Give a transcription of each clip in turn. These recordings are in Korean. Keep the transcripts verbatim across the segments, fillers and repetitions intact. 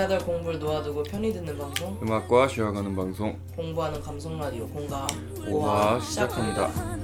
하다 공부를 놓아두고 편히 듣는 방송, 음악과 쉬어가는 방송, 공부하는 감성 라디오 공감 오화 시작합니다.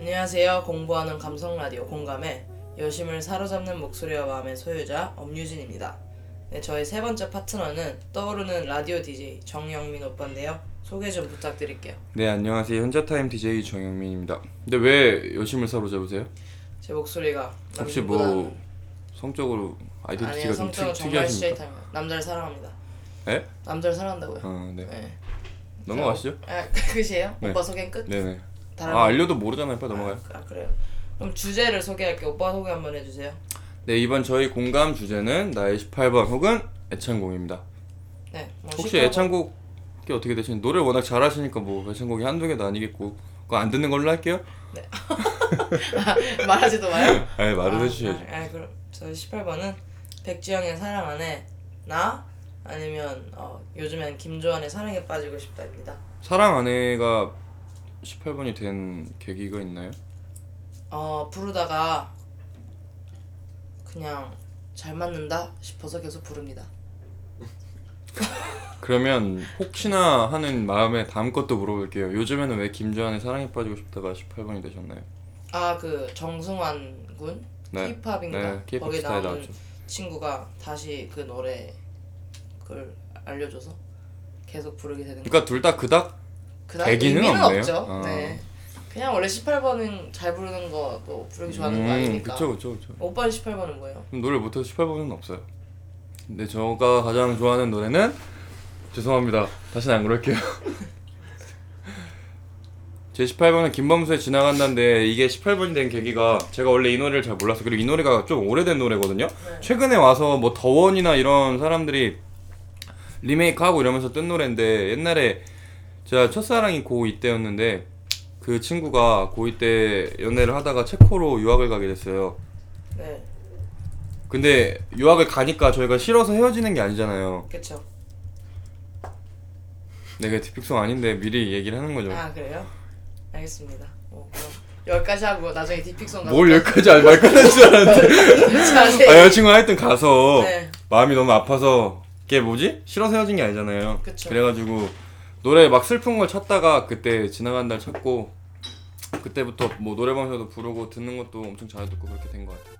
안녕하세요. 공부하는 감성 라디오 공감의 여심을 사로잡는 목소리와 마음의 소유자 엄유진입니다. 네, 저의 세 번째 파트너는 떠오르는 라디오 디제이 정영민 오빠인데요. 소개 좀 부탁드릴게요. 네, 안녕하세요. 현자타임 디제이 정영민입니다. 근데 왜 여심을 사로잡으세요? 제 목소리가 혹시 뭐 성적으로 아이덴티티가 좀 특이하십니까? 아니요, 성적으로 정말 스트레이트합니다. 남자를 사랑합니다. 네? 남자를 사랑한다고요. 어, 네. 네. 넘어가시죠. 아, 끝이에요? 네. 오빠 소개는 끝? 네네. 아, 알려도 모르잖아요. 빨리 넘어가요. 아, 아 그래요. 그럼 주제를 소개할게요. 오빠 소개 한번 해주세요. 네, 이번 저희 공감 주제는 나의 십팔 번 혹은 애창곡입니다. 네. 뭐 혹시 십팔 번... 애창곡이 어떻게 되시는지, 노래 워낙 잘하시니까 뭐 애창곡이 한두 개도 아니겠고 그거 안 듣는 걸로 할게요. 네. 아, 말하지도 마요? 아니, 말을 아, 해주셔야죠. 아, 아, 그럼 저희 십팔 번은 백지영의 사랑 안에 나 아니면 어, 요즘엔 김조한의 사랑에 빠지고 싶다입니다. 사랑 안에가 십팔 번이 된 계기가 있나요? 어, 부르다가 그냥 잘 맞는다 싶어서 계속 부릅니다. 그러면 혹시나 하는 마음에 다음 것도 물어볼게요. 요즘에는 왜 김주한의 사랑에 빠지고 싶다가 십팔 번이 되셨나요? 아, 그 정승환 군? 네. K-팝인가? 네, K-팝 거기에 나오는 나왔죠. 친구가 다시 그 노래 그걸 알려줘서 계속 부르게 되는 거예요. 그러니까 둘 다 그닥 대기는 없네요. 없죠. 아. 네. 그냥 원래 십팔 번은 잘 부르는 거 또 부르기 좋아하는 음, 거 아니니까. 그쵸 그쵸 그쵸. 오빠는 십팔 번은 뭐예요? 노래 못해서 십팔 번은 없어요. 근데 제가 가장 좋아하는 노래는 죄송합니다. 다시는 안 그럴게요. 제 십팔 번은 김범수의 지나간다인데 이게 십팔 번이 된 계기가 제가 원래 이 노래를 잘 몰랐어요. 그리고 이 노래가 좀 오래된 노래거든요. 네. 최근에 와서 뭐 더원이나 이런 사람들이 리메이크하고 이러면서 뜬 노래인데 옛날에 제가 첫사랑이 고이 때였는데 그 친구가 고이 때 연애를 하다가 체코로 유학을 가게 됐어요. 네. 근데 유학을 가니까 저희가 싫어서 헤어지는 게 아니잖아요. 그쵸. 내가 딥픽송 아닌데 미리 얘기를 하는 거죠. 아, 그래요? 알겠습니다. 어, 그럼 여기까지 하고 나중에 딥픽송 가서 뭘 여기까지 할 말까지 줄 알았는데. 아, 여자친구가 하여튼 가서 네. 마음이 너무 아파서 걔 뭐지? 싫어서 헤어진 게 아니잖아요. 그쵸. 그래가지고 노래 막 슬픈 걸 찾다가 그때 지나간다를 찾고 그때부터 뭐 노래방에서도 부르고 듣는 것도 엄청 잘 듣고 그렇게 된 것 같아요.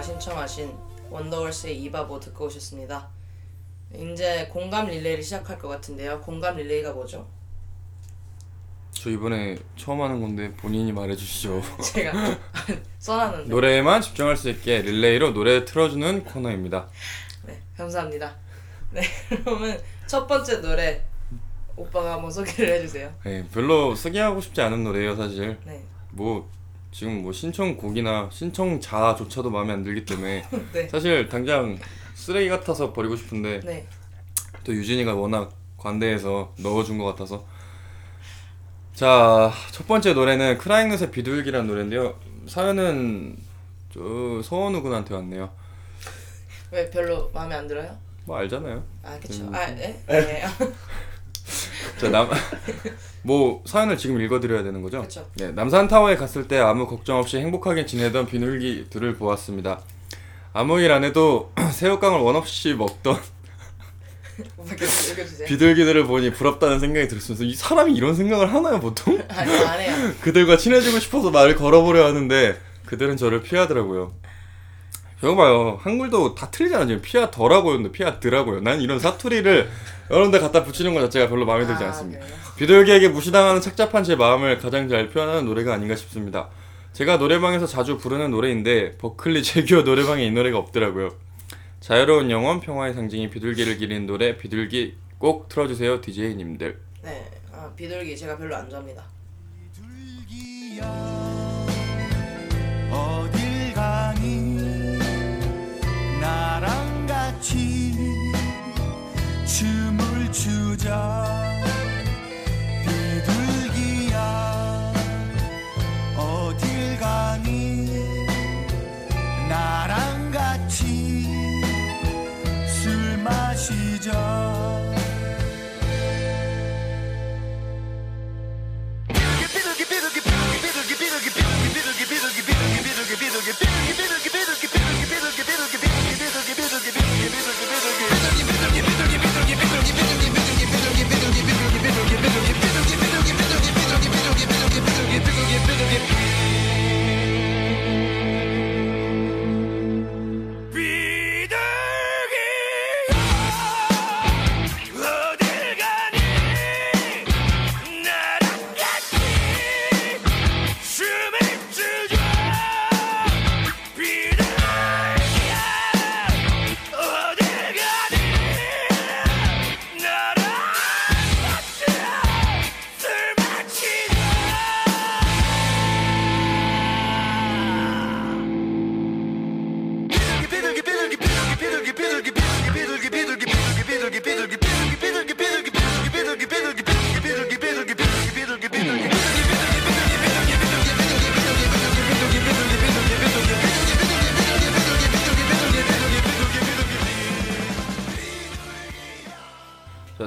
신청하신 원더걸스의 이바보 듣고 오셨습니다. 이제 공감 릴레이를 시작할 것 같은데요. 공감 릴레이가 뭐죠? 저 이번에 처음 하는 건데 본인이 말해주시죠. 제가 써놨는데 노래에만 집중할 수 있게 릴레이로 노래 틀어주는 코너입니다. 네, 감사합니다. 네, 그러면 첫 번째 노래 오빠가 한번 소개를 해주세요. 네, 별로 소개하고 싶지 않은 노래예요, 사실. 네. 뭐 지금 뭐 신청곡이나 신청자조차도 마음에 안 들기 때문에 네. 사실 당장 쓰레기 같아서 버리고 싶은데 네. 또 유진이가 워낙 관대해서 넣어준 것 같아서. 자, 첫 번째 노래는 크라잉넛의 비둘기라는 노래인데요. 사연은 저 서은우 군한테 왔네요. 왜 별로 마음에 안 들어요? 뭐 알잖아요. 아 그쵸. 음, 아 예? 예. 자, 남, 뭐 사연을 지금 읽어드려야 되는 거죠? 그쵸. 네, 남산타워에 갔을 때 아무 걱정 없이 행복하게 지내던 비둘기 둘을 보았습니다. 아무 일 안 해도 새우깡을 원 없이 먹던 비둘기들을 보니 부럽다는 생각이 들었으면서 이 사람이 이런 생각을 하나요 보통? 아니 안 해요. 그들과 친해지고 싶어서 말을 걸어보려 하는데 그들은 저를 피하더라고요. 저거 봐요, 한글도 다 틀리잖아. 지금 피하더라고요, 근데 피하더라고요. 난 이런 사투리를 여러 데 갖다 붙이는 것 자체가 별로 마음에 들지 않습니다. 아, 네. 비둘기에게 무시당하는 착잡한 제 마음을 가장 잘 표현하는 노래가 아닌가 싶습니다. 제가 노래방에서 자주 부르는 노래인데 버클리 재규어 노래방에 이 노래가 없더라고요. 자유로운 영혼, 평화의 상징이 비둘기를 기린 노래, 비둘기 꼭 틀어주세요, 디제이님들. 네, 아, 비둘기 제가 별로 안 좋아합니다. 비둘기야, 어딜 가니, 나랑 같이 춤을 추자. 비둘기야, 어딜 가니, 나랑 같이 마시죠.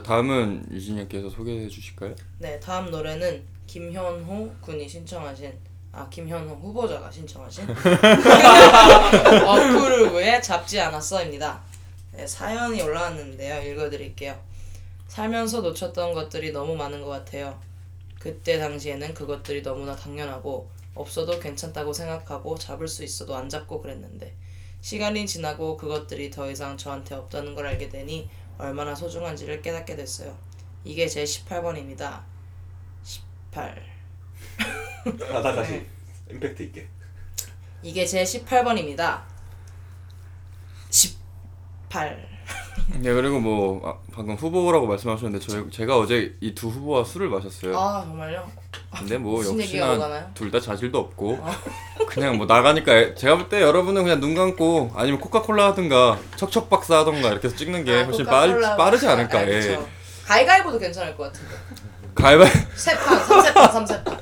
다음은 유진이께서 소개해 주실까요? 네, 다음 노래는 김현호 군이 신청하신, 아 김현호 후보자가 신청하신 어쿠르브의 잡지 않았어입니다. 네, 사연이 올라왔는데요, 읽어드릴게요. 살면서 놓쳤던 것들이 너무 많은 것 같아요. 그때 당시에는 그것들이 너무나 당연하고 없어도 괜찮다고 생각하고 잡을 수 있어도 안 잡고 그랬는데 시간이 지나고 그것들이 더 이상 저한테 없다는 걸 알게 되니 얼마나 소중한지를 깨닫게 됐어요. 이게 제 십팔 번입니다. 십팔 아, 나 다시 임팩트 있게. 이게 제 십팔 번입니다. 십팔 네, 그리고 뭐 아, 방금 후보라고 말씀하셨는데 저, 제가 어제 이 두 후보와 술을 마셨어요. 아, 정말요? 근데 뭐 역시나 둘 다 자질도 없고 아. 그냥 뭐 나가니까 제가 볼 때 여러분은 그냥 눈 감고 아니면 코카콜라 하든가 척척박사 하든가 이렇게 해서 찍는 게 아, 훨씬 빠르, 빠르지 않을까. 아, 예. 가위가위보도 괜찮을 것 같은데. 가위바위보? 세 판, 삼 세판, 삼 세판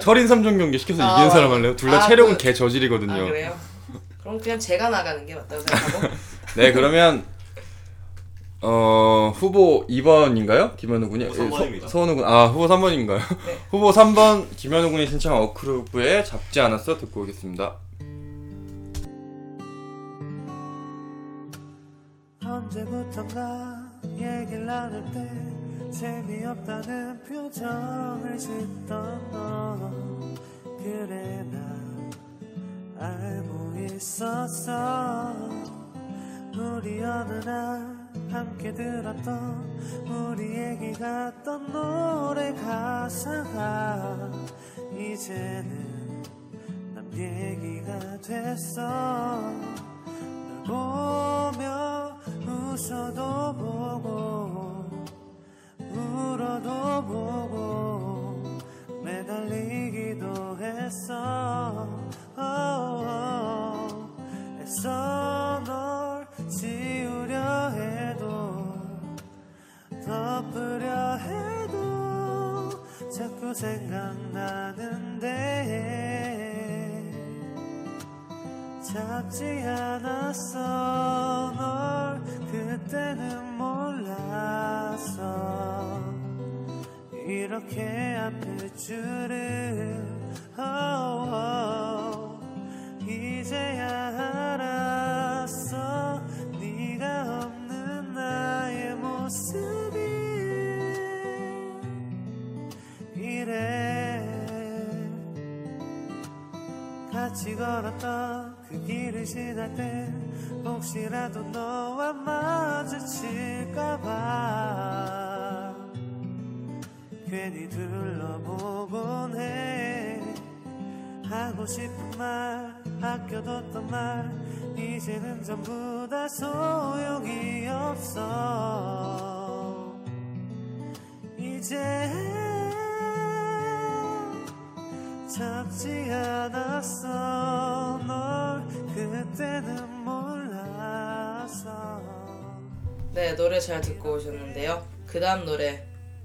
철인 삼 종 경기 시켜서 아, 이기는 사람 할래요? 둘 다 아, 체력은 그, 개 저질이거든요. 아, 그래요? 그럼 그냥 제가 나가는 게 맞다고 생각하고. 네, 그러면 어 후보 이 번인가요? 김현우 군이? 후보 삼 번입니다. 서은우 군. 아, 후보 삼 번인가요? 네. 후보 삼 번 김현우 군이 신청한 어쿠르브의 잡지 않았어 듣고 오겠습니다. 언제부턴가 얘기를 나눌 때 재미없다는 표정을 짓던 너. 그래 나 알고 있었어. 우리 어느 날 함께 들었던 우리 얘기 같던 노래 가사가 이제는 남 얘기가 됐어. 널 보며 웃어도 보고 울어도 보고 매달리기도 했어. oh, oh, oh. 애써 널 지우려 해도 덮으려 해도 자꾸 생각나는데 잡지 않았어. 널 그때는 몰랐어 이렇게 아플 줄을. oh, oh, 이제야 알았어 네가 없는 나의 모습이 이래. 같이 걸었던 그 길을 지날 땐 혹시라도 너와 마주칠까봐 괜히 둘러보곤 해. 하고 싶은 말 아껴뒀던 말 이제는 전부 다 소용이 없어. 이제 잡지 않았어. 널 그때는 몰랐어. 네, 노래 잘 듣고 오셨는데요. 그 다음 노래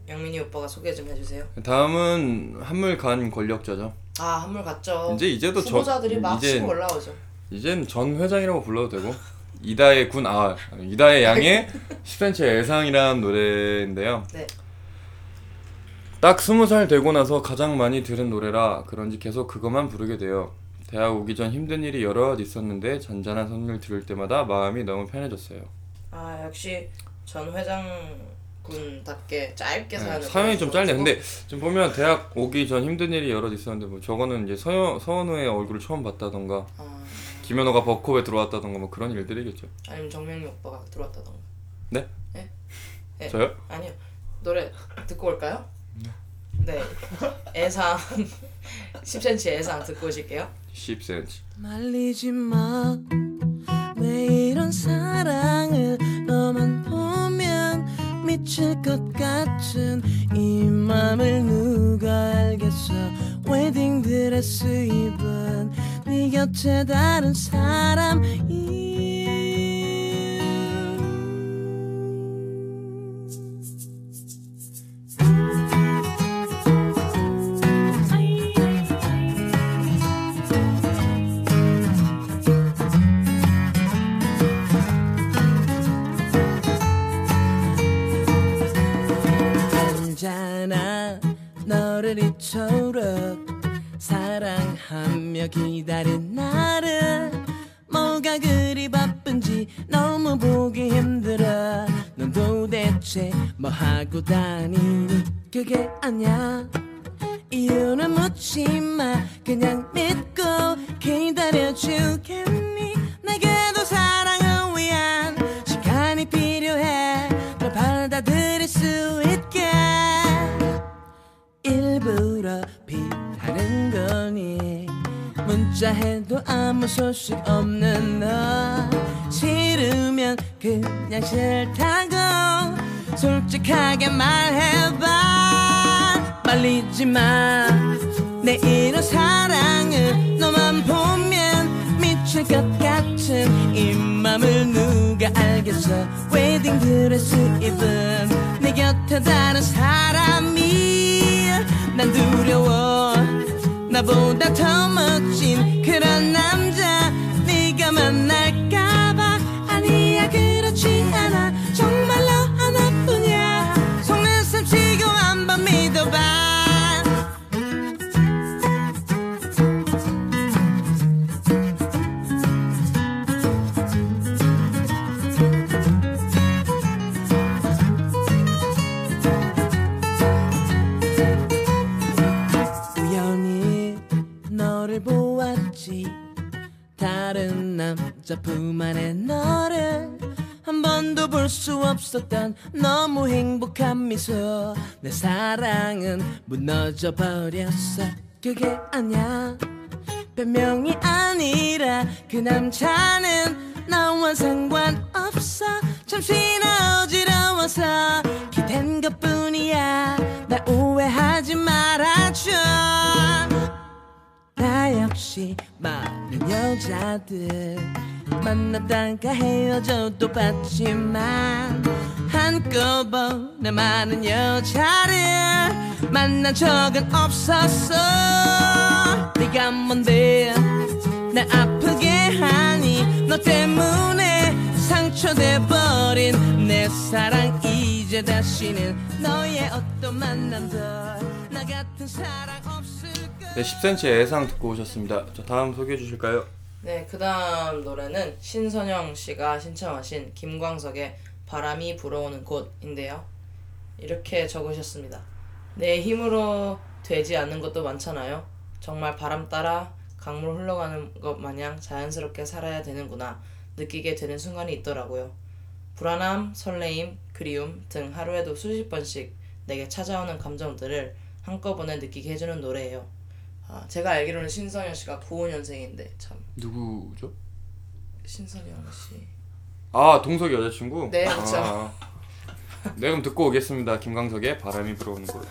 영민이 오빠가 소개 좀 해주세요. 다음은 한물간 권력자죠. 아, 한물 갔죠. 이제 이제도 후보자들이 저, 막 치고 올라오죠. 이젠 전 회장이라고 불러도 되고 이다의 군, 아 이다의 양의 십 센티미터 예상이라는 노래인데요. 네. 딱 스무 살 되고 나서 가장 많이 들은 노래라 그런지 계속 그것만 부르게 돼요. 대학 오기 전 힘든 일이 여럿 있었는데 잔잔한 선율 들을 때마다 마음이 너무 편해졌어요. 아, 역시 전 회장 군답게 짧게 사는. 네, 사연이 좀 짧네. 근데 지금 보면 대학 오기 전 힘든 일이 여러 있었는데 뭐 저거는 이제 서여, 서은우의 얼굴을 처음 봤다던가 아... 김현호가 버컵에 들어왔다던가 뭐 그런 일들이겠죠. 아니면 정명이 오빠가 들어왔다던가. 네? 네? 네. 저요? 아니요. 노래 듣고 올까요? 네. 네. 예상 십 센티미터 예상 듣고 오실게요. 십 센티미터. 말리지 마 내 이런 사랑을 너만 보면 미칠 것 같은 이 맘을 누가 알겠어. 웨딩드레스 입은 네 곁에 다른 사람이. 너를 이토록 사랑하며 기다린 나를 뭐가 그리 바쁜지 너무 보기 힘들어. 넌 도대체 뭐하고 다니니. 그게 아냐 이유는 묻지마. 그냥 믿고 기다려주겠니. 내게도 사랑을 위한 시간이 필요해. 널 받아들일 수 있게 일부러 비하는 거니. 문자해도 아무 소식 없는 너 싫으면 그냥 싫다고 솔직하게 말해봐. 말리지 마 내 이런 사랑을 너만 보면 미칠 것 같은 이 맘을 누가 알겠어. 웨딩드레스 입은 내 곁에 다른 사람이. 난 두려워 나보다 더 멋진 그런 남자 네가 만날까봐. 아니야 그렇지 않아 정말로 하나뿐이야. 속눈썹 지금 한번 믿어봐. 보았지 다른 남자 품 안에 너를 한 번도 볼 수 없었던 너무 행복한 미소. 내 사랑은 무너져 버렸어. 그게 아니야, 변명이 아니라. 그 남자는 나와 상관없어. 잠시나 어지러워서 기댄 것뿐이야. 날 오해하지 말아줘. 나 역시 많은 여자들 만났다가 헤어져도 봤지만, 한꺼번에 많은 여자를 만난 적은 없었어. 네가 뭔데 날 아프게 하니. 너 때문에 상처돼버린 내 사랑, 이제 다시는 너의 어떤 만남도 나 같은 사랑 없을걸. 네, 십 센티미터의 애상 듣고 오셨습니다. 저 다음 소개해 주실까요? 네, 그 다음 노래는 신선영 씨가 신청하신 김광석의 바람이 불어오는 곳인데요. 이렇게 적으셨습니다. 내 힘으로 되지 않는 것도 많잖아요. 정말 바람 따라 강물 흘러가는 것 마냥 자연스럽게 살아야 되는구나 느끼게 되는 순간이 있더라고요. 불안함, 설레임, 그리움 등 하루에도 수십 번씩 내게 찾아오는 감정들을 한꺼번에 느끼게 해주는 노래예요. 아, 제가 알기로는 신선영 씨가 구십오년생인데 참. 누구죠? 신선영 씨. 아, 동석이 여자친구? 네, 그렇죠. 아. 네, 그럼 듣고 오겠습니다. 김광석의 바람이 불어오는 곳.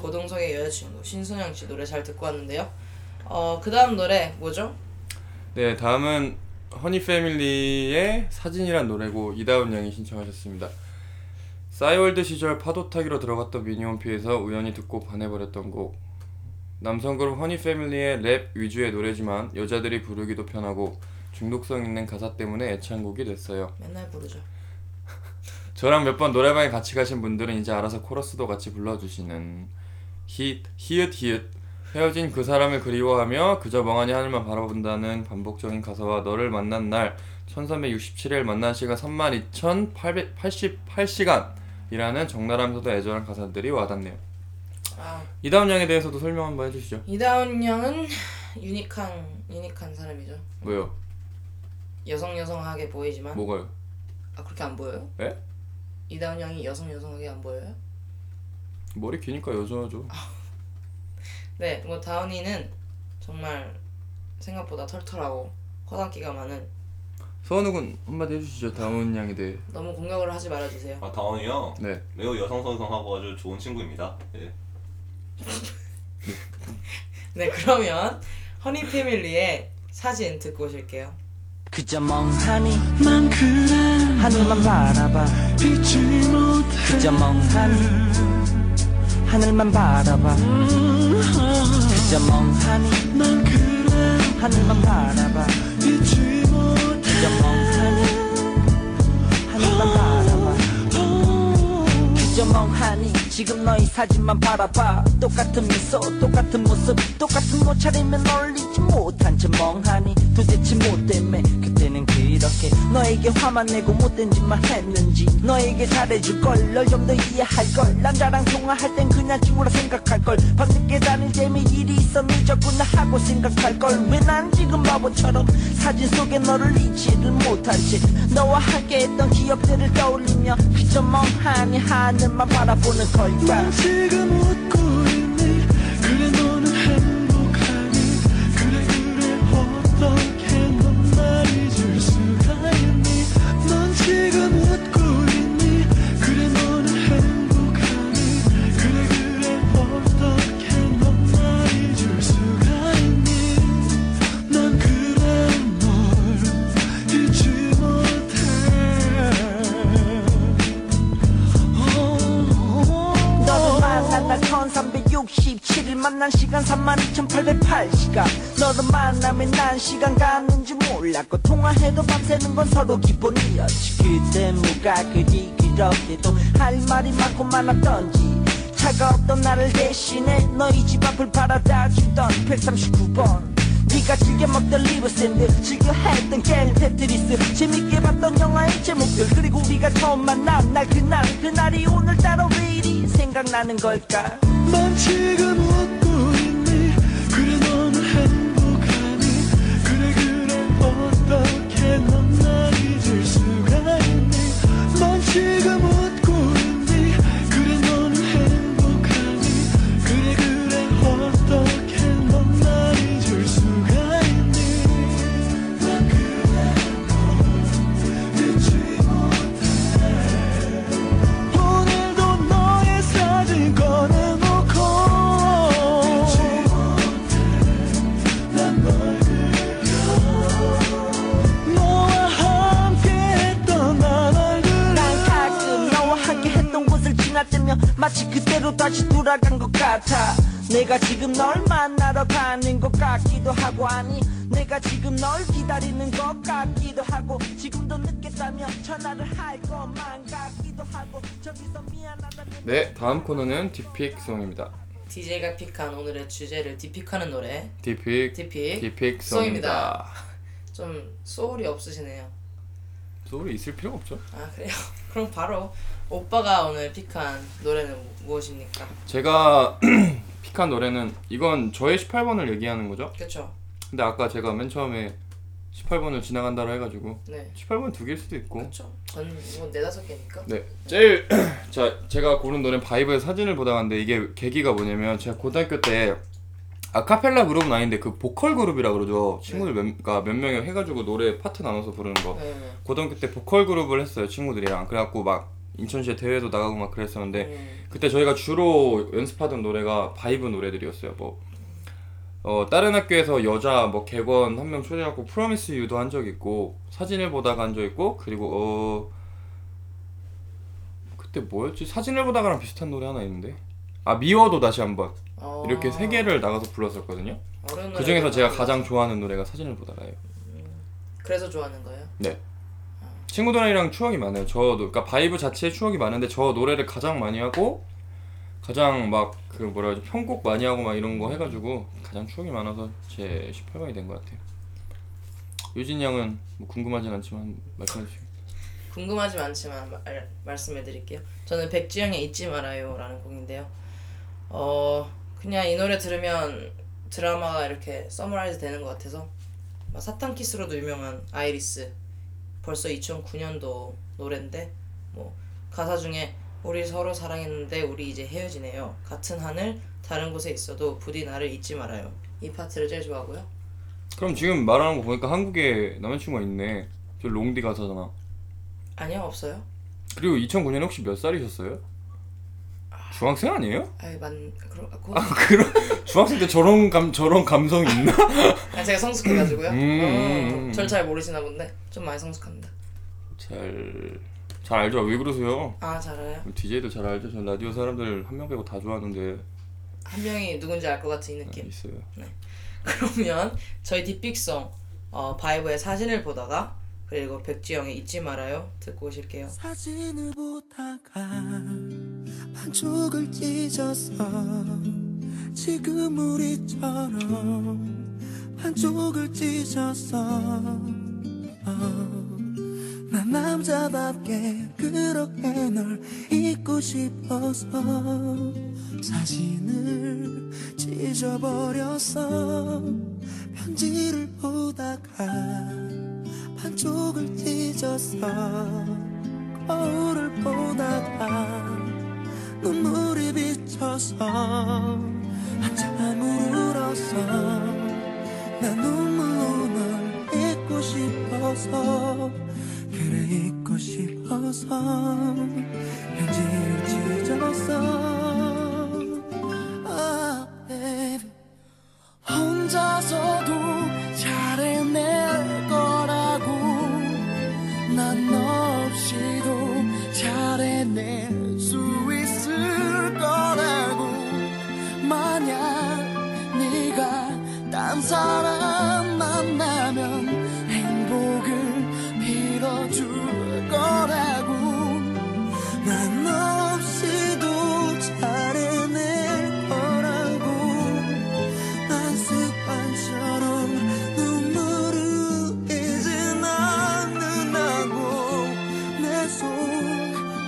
고동석의 여자친구 신선영 씨 노래 잘 듣고 왔는데요. 어, 그 다음 노래 뭐죠? 네, 다음은 허니패밀리의 사진이란 노래고 이다훈 양이 신청하셨습니다. 사이월드 시절 파도 타기로 들어갔던 미니홈피에서 우연히 듣고 반해버렸던 곡. 남성그룹 허니패밀리의 랩 위주의 노래지만 여자들이 부르기도 편하고 중독성 있는 가사 때문에 애창곡이 됐어요. 맨날 부르죠. 저랑 몇 번 노래방에 같이 가신 분들은 이제 알아서 코러스도 같이 불러주시는 히읗, 히읗, 히읗. 헤어진 그 사람을 그리워하며 그저 멍하니 하늘만 바라본다는 반복적인 가사와 너를 만난 날 천삼백육십칠일 만난 시간 삼만 이천팔백팔십팔시간이라는 적나라하면서도 애절한 가사들이 와닿네요. 아, 이다운 양에 대해서도 설명 한번 해주시죠. 이다운 양은 유니크한, 유니크한 사람이죠. 왜요? 여성여성하게 보이지만. 뭐가요? 아, 그렇게 안 보여요? 네? 이다운 양이 여성여성하게 안 보여요? 머리 기니까 여전하죠. 네, 뭐 다운이는 정말 생각보다 털털하고 허당끼가 많은 서은우 군 한마디 해주시죠. 다운 양에 대해. 너무 공격을 하지 말아주세요. 아, 다운이요? 네. 매우 여성성성하고 아주 좋은 친구입니다. 예. 네, 그러면 허니패밀리의 사진 듣고 오실게요. 그저 멍하니만 그래 하늘만 바라봐 빛이 못 그저 멍하니 하늘만 바라봐 그저 멍하니만 그래 하늘만 바라봐 빛이 못 그저 멍하니 하늘만 바라봐 그저 멍하니 지금 너의 사진만 바라봐 똑같은 미소 똑같은 모습 똑같은 옷차림은 어울리지 못한 채 멍하니 도대체 뭐 때문에 그때는 그렇게 너에게 화만 내고 못된 짓만 했는지 너에게 잘해줄걸 널 좀 더 이해할걸 남자랑 통화할 땐 그냥 친구라 생각할걸 밤늦게 다닐 재미 일이 있었는졌구나 하고 생각할걸 왜 난 지금 바보처럼 사진 속에 너를 잊지를 못한 채 너와 함께 했던 기억들을 떠올리며 그저 멍하니 하늘만 바라보는 걸까 난 지금 웃고 있니 그래 너는 행복하니 그래 그래 어떻게 넌 날 잊을 수가 있니 난 지금 웃고 있니 그래 너는 행복하니 그래 그래 어떻게 넌 날 잊을 수가 있니 난 그래 널 잊지 못해 너도 만난 날 천삼백육십칠 일 만난 시간 삼만 이천팔백팔 시간 너를 만나면 난 시간 가는지 몰랐고 통화해도 밤새는 건 서로 기본이었지 그때 뭐가 그리 길었게도 할 말이 많고 많았던지 차가웠던 나를 대신해 너희 집 앞을 바라다 주던 백삼십구 번 네가 즐겨 먹던 리브샌드 즐겨 했던 게임 테트리스 재밌게 봤던 영화의 제목들 그리고 우리가 처음 만난 날 그날 그날이 오늘따라 왜 이리 생각나는 걸까 난 지금 웃고 있니 그래 너는 행복하니 그래 그래 어떻게 넌 날 잊을 수가 있니 난 지금 웃고 있니 그래 너는 행복하니 그래 그래 어떻게 마치 그대로 다시 돌아간 것 같아 내가 지금 널 만나러 가는 것 같기도 하고 아니 내가 지금 널 기다리는 것 같기도 하고 지금도 늦겠다며 전화를 할 것만 같기도 하고 저기서 미안하다 네, 다음 코너는 디픽송입니다. 디제이가 픽한 오늘의 주제를 디픽하는 노래 디픽, 디픽, 디픽송입니다. 좀 소울이 없으시네요. 소울이 있을 필요가 없죠. 아, 그래요? 그럼 바로 오빠가 오늘 픽한 노래는 무엇입니까? 제가 픽한 노래는 이건 저의 십팔 번을 얘기하는 거죠? 그쵸. 근데 아까 제가 맨 처음에 십팔 번을 지나간다라 해가지고 네. 십팔 번 두 개일 수도 있고 그쵸. 저는 이건 네다섯 개니까 네. 제일 자, 제가 고른 노래는 바이브의 사진을 보다 갔는데 이게 계기가 뭐냐면 제가 고등학교 때 아카펠라 그룹은 아닌데 그 보컬 그룹이라 그러죠. 친구들 몇, 그러니까 몇 명이 해가지고 노래 파트 나눠서 부르는 거. 네. 고등학교 때 보컬 그룹을 했어요 친구들이랑. 그래갖고 막 인천시에 대회도 나가고 막 그랬었는데 네. 그때 저희가 주로 연습하던 노래가 바이브 노래들이었어요. 뭐 어, 다른 학교에서 여자 뭐 객원 한 명 초대해갖고 프로미스 유도 한 적 있고 사진을 보다가 한 적 있고 그리고 어 그때 뭐였지? 사진을 보다가랑 비슷한 노래 하나 있는데 아 미워도 다시 한번. 아~ 이렇게 세 개를 나가서 불렀었거든요. 그 중에서 제가 가장 좋아하는 노래가 사진을 보다가예요. 음, 그래서 좋아하는 거예요? 네. 아. 친구들이랑 추억이 많아요. 저도 그러니까 바이브 자체에 추억이 많은데 저 노래를 가장 많이 하고 가장 막 그 뭐라 해야지 편곡 많이 하고 막 이런 거 해가지고 가장 추억이 많아서 제 십팔 번이 된 것 같아요. 유진이 형은 뭐 궁금하진 않지만 말씀해 주시고. 궁금하진 않지만 말, 말씀해 드릴게요. 저는 백지영의 잊지 말아요라는 곡인데요. 어 그냥 이 노래 들으면 드라마가 이렇게 서머라이즈 되는 것 같아서 막 사탕키스로도 유명한 아이리스 벌써 이천구 년도 노래인데 뭐 가사 중에 우리 서로 사랑했는데 우리 이제 헤어지네요 같은 하늘 다른 곳에 있어도 부디 나를 잊지 말아요 이 파트를 제일 좋아하고요. 그럼 지금 말하는 거 보니까 한국에 남자친구가 있네. 저 롱디 가사잖아. 아니요, 없어요. 그리고 이천구 년에 혹시 몇 살이셨어요? 아... 중학생 아니에요? 아니 만 그런 고... 아 그런 중학생 때 저런 감 저런 감성이 있나? 아 제가 성숙해가지고요. 음... 어, 절 잘 모르시나 본데 좀 많이 성숙합니다. 잘. 잘 알죠? 왜 그러세요? 아, 잘 알아요? 디제이도 잘 알죠? 전 라디오 사람들 한 명 빼고 다 좋아하는데 한 명이 누군지 알 것 같은 이 느낌? 아, 있어요. 네. 그러면 저희 딥픽송 어, 바이브의 사진을 보다가 그리고 백지영의 잊지 말아요 듣고 오실게요. 사진을 보다가 반쪽을 찢어서 지금 우리처럼 반쪽을 찢어서 어. 난 남자답게 그렇게 널 잊고 싶어서 사진을 찢어버렸어. 편지를 보다가 반쪽을 찢었어. 거울을 보다가 눈물이 비쳐서 한참 울었어. 난 눈물로 널 잊고 싶어서 그래 잊고 싶어서 편지를 찢었어. Oh baby 혼자서도 잘해낼 거라고 난 너 없이도 잘해낼 수 있을 거라고 만약 네가 딴 사람 만나면 줄 거라고 난 너 없이도 잘해낼 거라고 난 습관처럼 눈물을 잊진 않는다고 내 손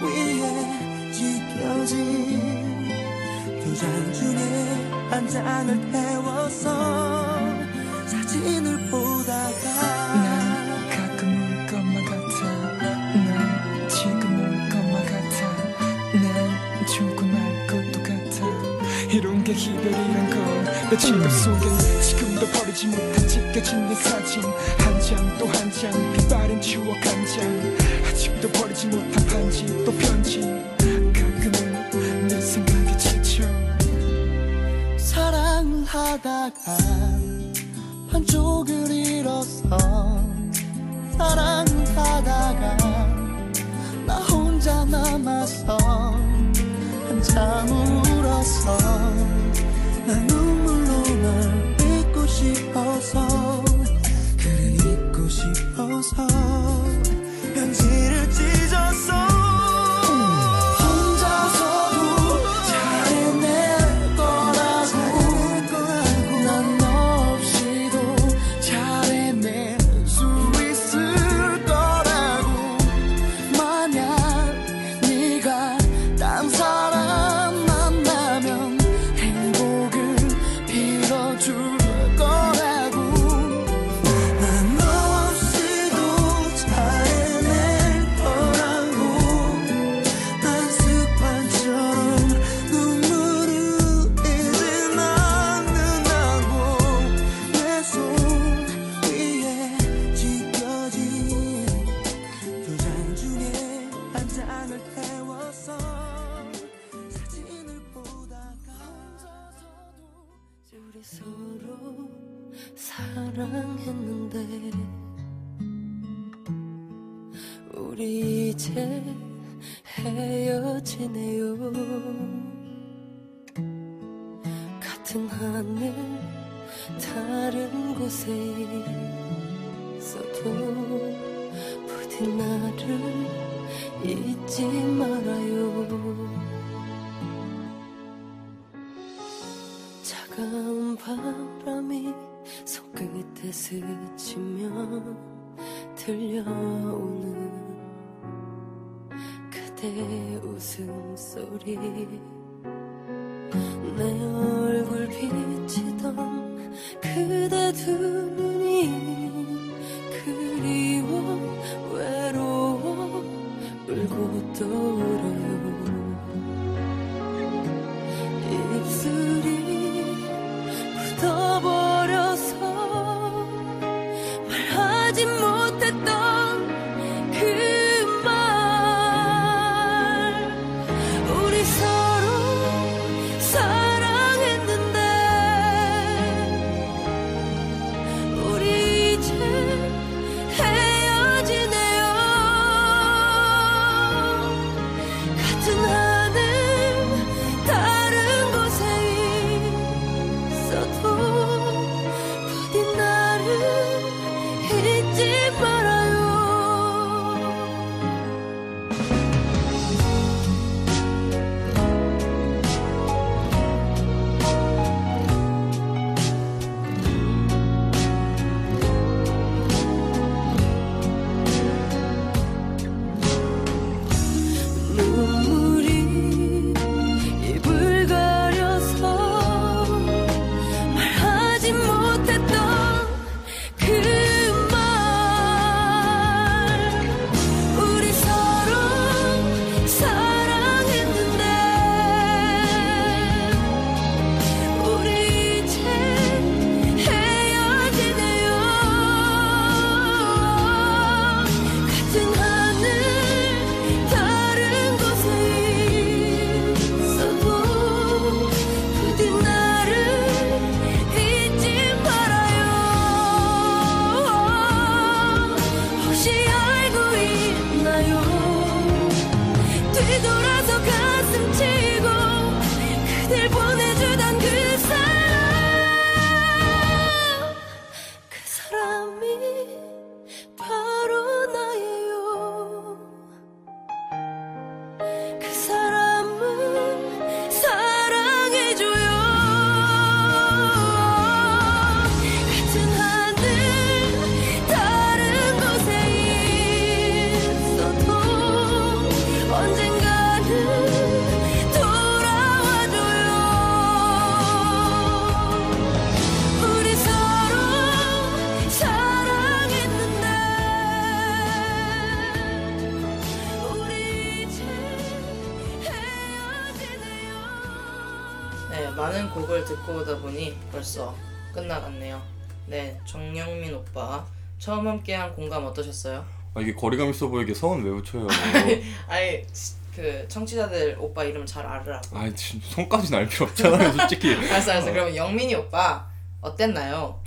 위에 지켜진 두 장 중에 한 장을 태워서 사진을 보다가 이런 게 이별이란 건 내 지갑 속엔 지금도 버리지 못한 찢겨진 내 사진 한 장 또 한 장 빛바랜 추억 한 장 아직도 버리지 못한 반지 또 편지 가끔은 내 생각에 지쳐 사랑하다가 한쪽을 잃었어. 사랑하다가 나 혼자 남았어. 한참 울었어. 난 눈물로 널 잊고 싶어서 그래 잊고 싶어서 편지를 찢었어. 떠버려서 말하지 못했던 많은 곡을 듣고 오다 보니 벌써 끝나갔네요. 네, 정영민 오빠 처음 함께한 공감 어떠셨어요? 아, 이게 거리감 있어 보이게 서은 왜 붙여요? 아니, 그 청취자들 오빠 이름 잘 알으라고. 아니, 손까지는 알 필요 없잖아요, 솔직히. 알았어, 알았어. 어. 그럼 영민이 오빠 어땠나요?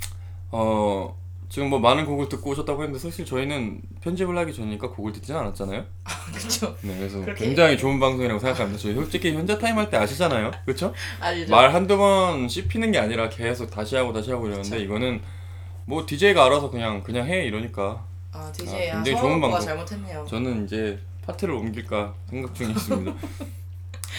어... 지금 뭐 많은 곡을 듣고 오셨다고 했는데 사실 저희는 편집을 하기 전이니까 곡을 듣진 않았잖아요. 아, 그렇죠. 네, 그래서 그렇게... 굉장히 좋은 방송이라고 생각합니다. 저희 솔직히 현자타임 할 때 아시잖아요, 그렇죠? 알죠. 말 한두 번 씹히는 게 아니라 계속 다시 하고 다시 하고 이러는데, 그쵸? 이거는 뭐 디제이가 알아서 그냥 그냥 해 이러니까. 아, 디제이야. 아, 굉장히 좋은 방송. 잘못했네요. 저는 이제 파트를 옮길까 생각 중에 있습니다.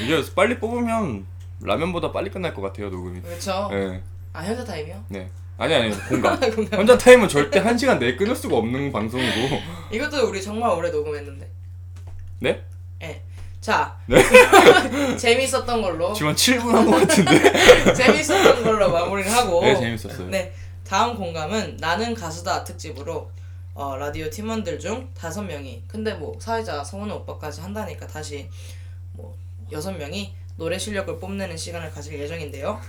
이게 빨리 뽑으면 라면보다 빨리 끝날 것 같아요, 녹음이. 그렇죠. 네. 아, 현자타임이요? 네. 아니 아니 공감. 혼자 타임은 절대 한 시간 내에 끊을 수가 없는 방송이고. 이것도 우리 정말 오래 녹음했는데. 네? 네. 자. 네? 재미있었던 걸로. 지금 한 칠 분 한 것 같은데. 재미있었던 걸로 마무리를 하고. 네, 재미있었어요. 네. 다음 공감은 나는 가수다 특집으로 어, 라디오 팀원들 중 다섯 명이, 근데 뭐 사회자 서은우 오빠까지 한다니까 다시 뭐 여섯 명이 노래 실력을 뽐내는 시간을 가질 예정인데요.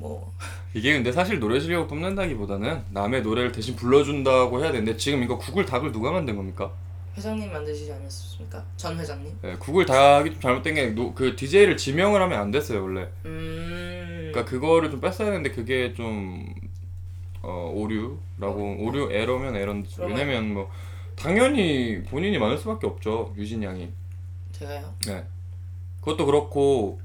뭐 이게 근데 사실 노래 실력을 뽐낸다기보다는 남의 노래를 대신 불러준다고 해야 되는데, 지금 이거 구글 닭을 누가 만든 겁니까? 회장님 만드시지 않았습니까? 전 회장님? 네, 구글 닭이 좀 잘못된 게 그 디제이를 지명을 하면 안 됐어요 원래. 음... 그러니까 그거를 좀 뺐어야 했는데 그게 좀 어, 오류라고. 오류, 에러면 에러인데. 왜냐면 뭐 당연히 본인이 많을 수밖에 없죠, 유진 양이. 제가요? 네, 그것도 그렇고.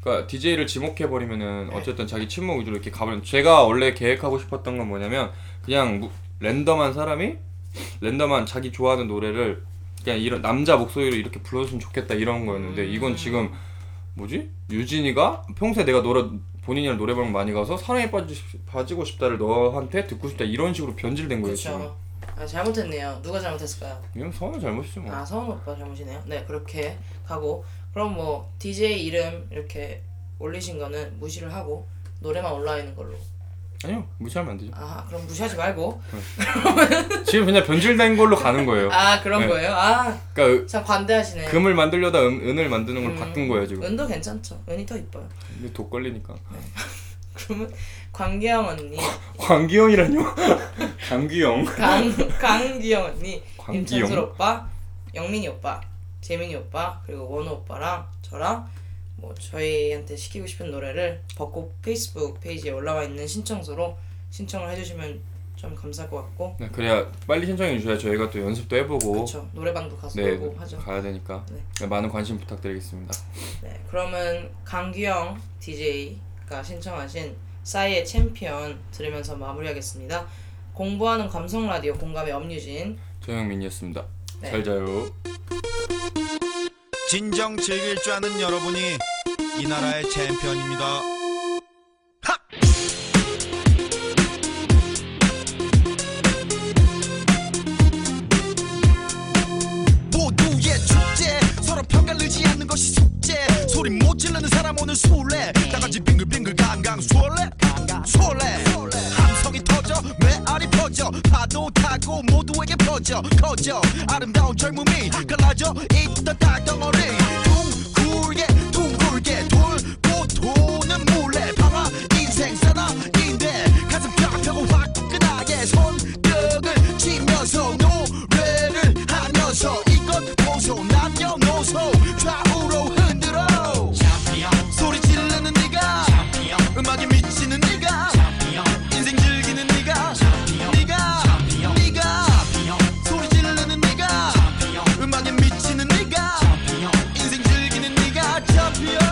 그러니까 디제이를 지목해버리면은 어쨌든 자기 친목 위주로 이렇게 가버리면. 제가 원래 계획하고 싶었던 건 뭐냐면 그냥 무, 랜덤한 사람이 랜덤한 자기 좋아하는 노래를 그냥 이런 남자 목소리로 이렇게 불러줬으면 좋겠다 이런 거였는데, 이건 지금 뭐지? 유진이가 평소에 내가 노래 본인이랑 노래방 많이 가서 사랑에 빠지, 빠지고 싶다를 너한테 듣고 싶다 이런 식으로 변질된 거예요. 그쵸. 지금. 아, 잘못했네요. 누가 잘못했을까요? 이건 서은이 잘못이죠 뭐. 아, 서은 오빠 잘못이네요. 네, 그렇게 가고. 그럼 뭐 디제이 이름 이렇게 올리신 거는 무시를 하고 노래만 올라있는 걸로. 아니요, 무시하면 안 되죠. 아, 그럼 무시하지 말고. 네. 지금 그냥 변질된 걸로 가는 거예요. 아, 그런 네. 거예요? 아, 그러니까 참 관대하시네. 금을 만들려다 은, 은을 만드는 걸 음, 바꾼 거예요 지금. 은도 괜찮죠. 은이 더 이뻐요. 근데 독 걸리니까. 네. 그러면 강기영 언니. 강기영이라뇨? 강기영. 강, 강기영 언니, 임찬술 오빠, 영민이 오빠, 재민이 오빠, 그리고 원우 오빠랑 저랑 뭐 저희한테 시키고 싶은 노래를 벚꽃 페이스북 페이지에 올라와 있는 신청서로 신청을 해주시면 좀 감사할 것 같고. 네, 그래야 빨리 신청해 주셔야 저희가 또 연습도 해보고. 그렇죠. 노래방도 가서 네, 보고 하죠. 가야 되니까. 네. 네, 많은 관심 부탁드리겠습니다. 네, 그러면 강기영 디제이가 신청하신 싸이의 챔피언 들으면서 마무리하겠습니다. 공부하는 감성 라디오 공감의 엄유진, 정영민이었습니다. 네. 잘 자요. 진정 즐길 줄 아는 여러분이 이 나라의 챔피언입니다. 커져 아름다운 젊음이 갈라져 있던 땅덩어리 둥글게 둥글게 돌고 도는 물레 봐봐 인생 사나인데 가슴 쫙 펴고 화끈하게 손뼉을 치면서 노래를 하면서 이것 보소 남녀노소 좌우로 흔들어 챔피언 소리 지르는 네가 챔피언 음악에 미치는 네가 챔피언 인생 즐기는 네가 챔피언 네가 챔피언 네가 음악에 미치는 네가 챔피언 인생 즐기는 네가 챔피언.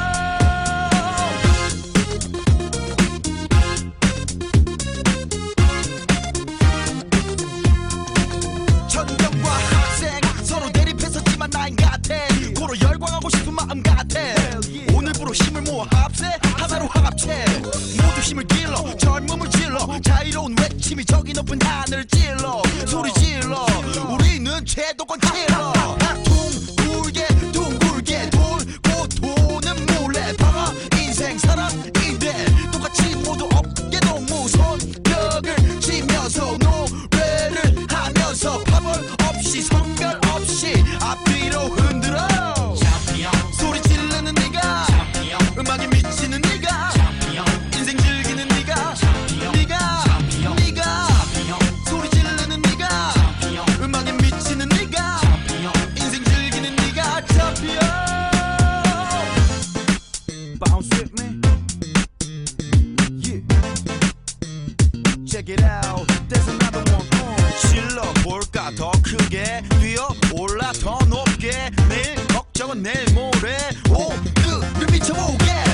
전형과 학생 서로 대립했었지만 나인 같아. 고로 열광하고 싶은 마음 같아. 오늘부로 힘을 모아 합세 하나로 합체. 모두 힘을 길러 젊음을 질러 자유로운 외침이 저기 높은 하늘을 찔러 소리 질러 우리는 제도권 찔러. 앞뒤로 흔들어 챔피언 소리 지르는 네가 챔피언 음악에 미치는 네가 뛰어올라 더 높게 매일 걱정은 내일 모레 오늘을 미쳐보게